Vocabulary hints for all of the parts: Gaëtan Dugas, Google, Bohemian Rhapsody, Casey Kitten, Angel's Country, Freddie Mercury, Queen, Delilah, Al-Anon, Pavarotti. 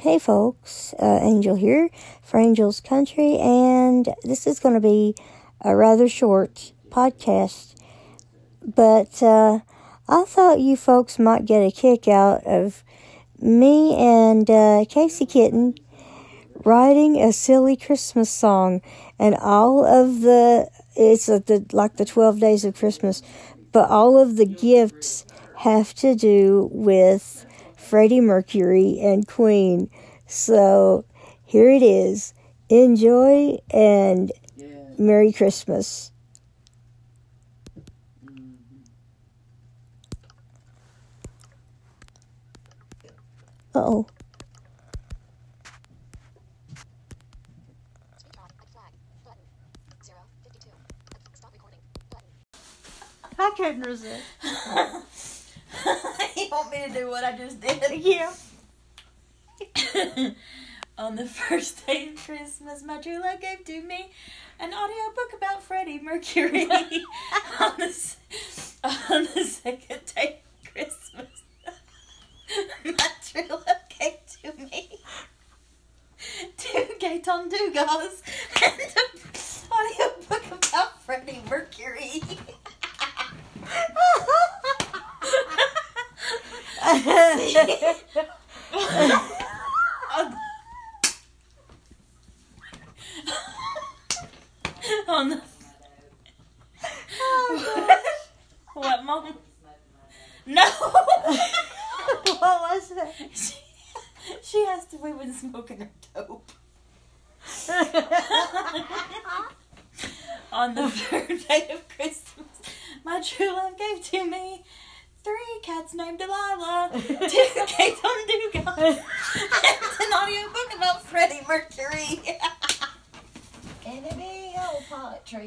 Hey folks, Angel here for Angel's Country, and this is going to be a rather short podcast, but I thought you folks might get a kick out of me and Casey Kitten writing a silly Christmas song, and all of the 12 days of Christmas, but all of the gifts have to do with Freddie Mercury and Queen. So here it is. Enjoy and Merry Christmas. Uh-oh. I couldn't resist. You want me to do what I just did? Yeah. On the first day of Christmas, my true love gave to me an audio book about Freddie Mercury. on the second day of Christmas, my true love gave to me two Gaëtan Dugas and an audio book about Freddie Mercury. What, Mom? No. What was it? She asked if we were smoking her dope. On the third day of Christmas, my true love gave to me three cats named Delilah, two Gaëtan Dugas, and an audio book about Freddie Mercury. And a big old poetry.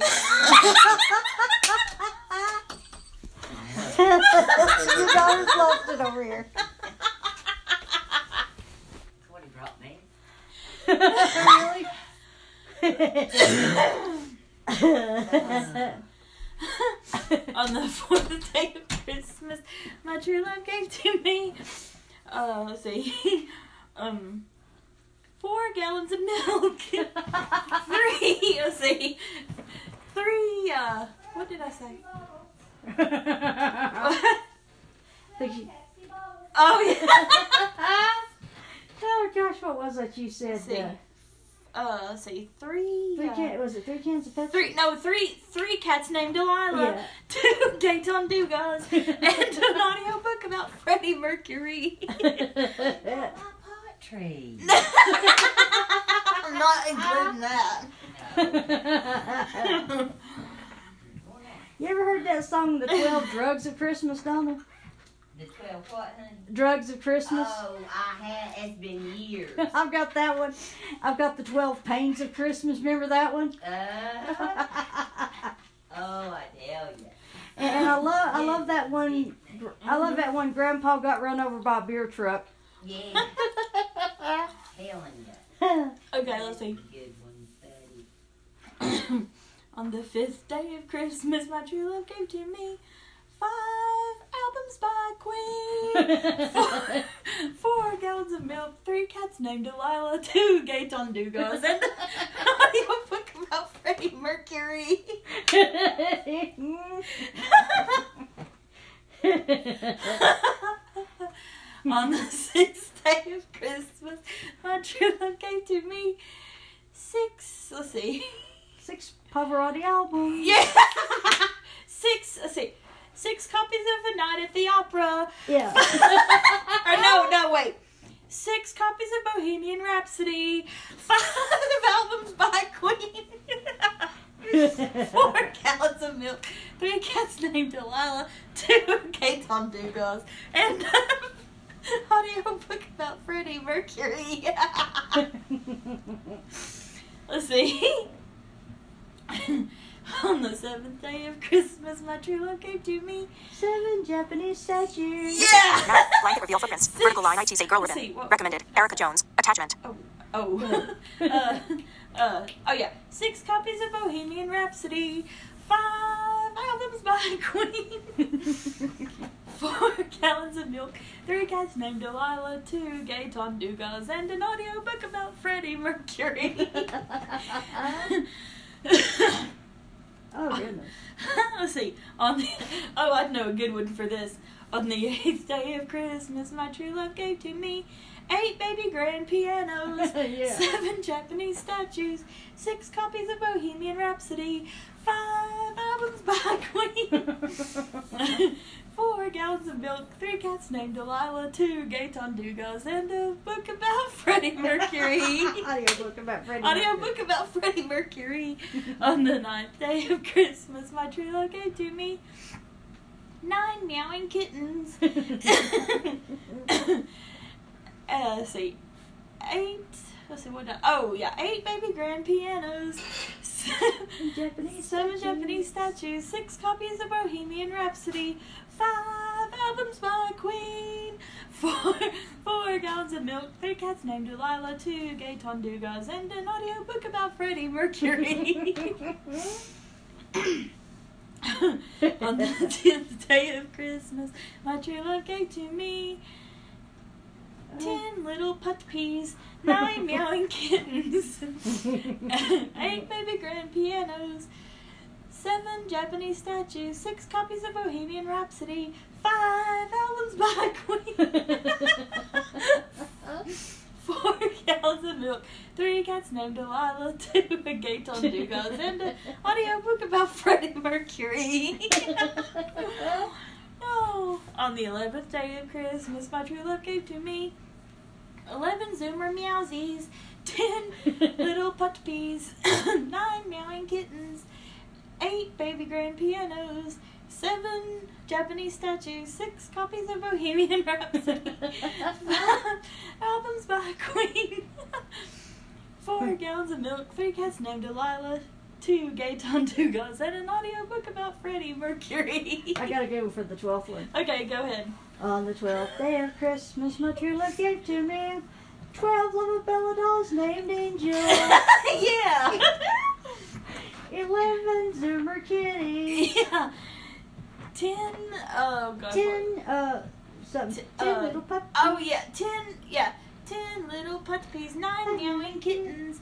You guys lost it over here. That's what he brought me. Really? On the fourth day of Christmas, my true love gave to me, four gallons of milk, what did I say? Oh, yeah. Oh, gosh, what was that you said? Three cans of Pepsi? Three cats named Delilah, two Gaëtan Dugas, and an audio book about Freddie Mercury. My poetry. I'm not including that. No. You ever heard that song, The 12 Drugs of Christmas, Donna? The 12 what, honey? Drugs of Christmas. Oh, I have. It's been years. I've got that one. I've got the 12 Pains of Christmas. Remember that one? Oh, I tell you. And I love that one. I love that one. Grandpa got run over by a beer truck. Yeah. Telling you. Okay, let's see. Good one, on the fifth day of Christmas, my true love gave to me 5 albums by Queen, 4 gallons of milk, 3 cats named Delilah, 2 Gaëtan Dugas, and an audio book about Freddie Mercury. On the 6th day of Christmas, my true love gave to me 6 Pavarotti albums. Yeah. 6 copies of A Night at the Opera. Yeah. Or wait. 6 copies of Bohemian Rhapsody. 5 albums by Queen. 4 gallons of milk. 3 cats named Delilah. 2 Gaëtan Dugas. And an audio book about Freddie Mercury. Let's see. On the 7th day of Christmas, my true love gave to me 7 Japanese statues. Yeah! Blanket reveal for Prince. Vertical line I choose a girl with him. Recommended. Erica Jones. Attachment. Oh. Oh, yeah. 6 copies of Bohemian Rhapsody. 5 albums Condoms by Queen. 4 gallons of milk, 3 cats named Delilah, 2 Gaëtan Dugas, and an audiobook about Freddie Mercury. Oh, goodness. Let's see. Oh, I'd know a good one for this. On the 8th day of Christmas, my true love gave to me 8 baby grand pianos, 7 Japanese statues, 6 copies of Bohemian Rhapsody, 5 albums by Queen, 4 gallons of milk, 3 cats named Delilah, 2 Gaëtan Dugas, and a book about Freddie Mercury. Audio book about Freddie Mercury. On the 9th day of Christmas, my true love gave to me 9 meowing kittens. Let's see. 8 baby grand pianos. 7 Japanese statues. 6 copies of Bohemian Rhapsody. 5 albums by Queen. 4 gallons of milk. 3 cats named Delilah. 2 Gaëtan Dugas, and an audio book about Freddie Mercury. On the 10th day of Christmas, my true love gave to me 10 little putt peas, 9 meowing kittens, 8 baby grand pianos, 7 Japanese statues, 6 copies of Bohemian Rhapsody, 5 albums by Queen, 4 gallons of milk, 3 cats named Delilah, 2 Gaëtan Dugas, and an audiobook about Freddie Mercury. Oh. On the 11th day of Christmas, my true love gave to me 11 Zoomer Meowsies, 10 little putt peas, 9 meowing kittens, 8 baby grand pianos, 7 Japanese statues, 6 copies of Bohemian Rhapsody, 5 albums by Queen, 4 gallons of milk, 3 cats named Delilah, 2 Gaëtan Dugas, and an audiobook about Freddie Mercury. I gotta go for the 12th one. Okay, go ahead. On the 12th day of Christmas, my true love gave to me 12 little belladolls named Angel. Yeah! 11 Zoomer kitties. Yeah. 10, oh god. 10 little puppies. Oh yeah, 10 little puppies, 9 meowing kittens,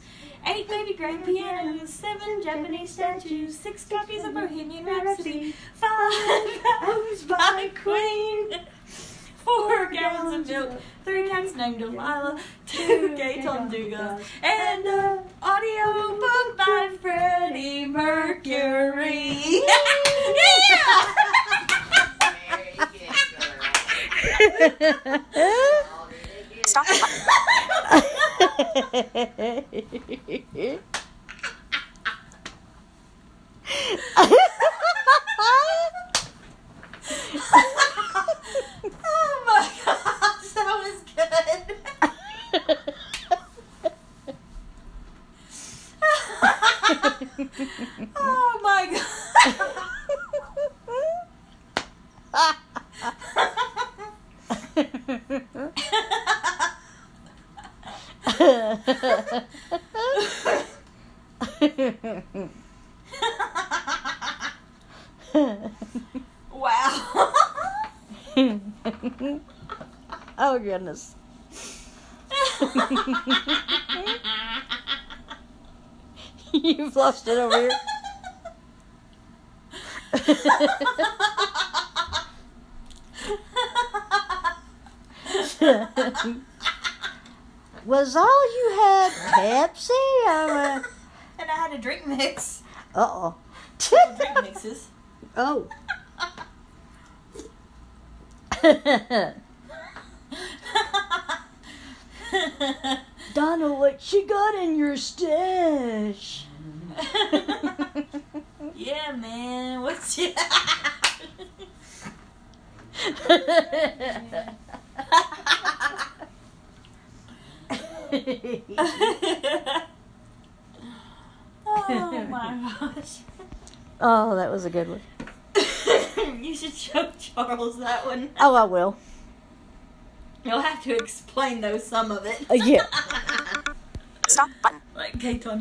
8 baby grand pianos, 7 Japanese statues, 6 copies of Bohemian Rhapsody, 5 albums by Queen, 4 gallons of milk, 3 cats named Delilah, 2 Gaëtan Dugas, and an audio book by Freddie Mercury. Yeah! Stop. Oh my gosh, that was good. Oh my god. Wow. Oh, goodness. You've lost it over here. Was all you had Pepsi? And I had a drink mix. Uh-oh. Drink mixes. Oh. Donna, what you got in your stash? Yeah, man. What's your... Oh my gosh. Oh, that was a good one. You should show Charles that one. Oh, I will. You'll have to explain, though, some of it. Yeah. Stop button. Like Gaëtan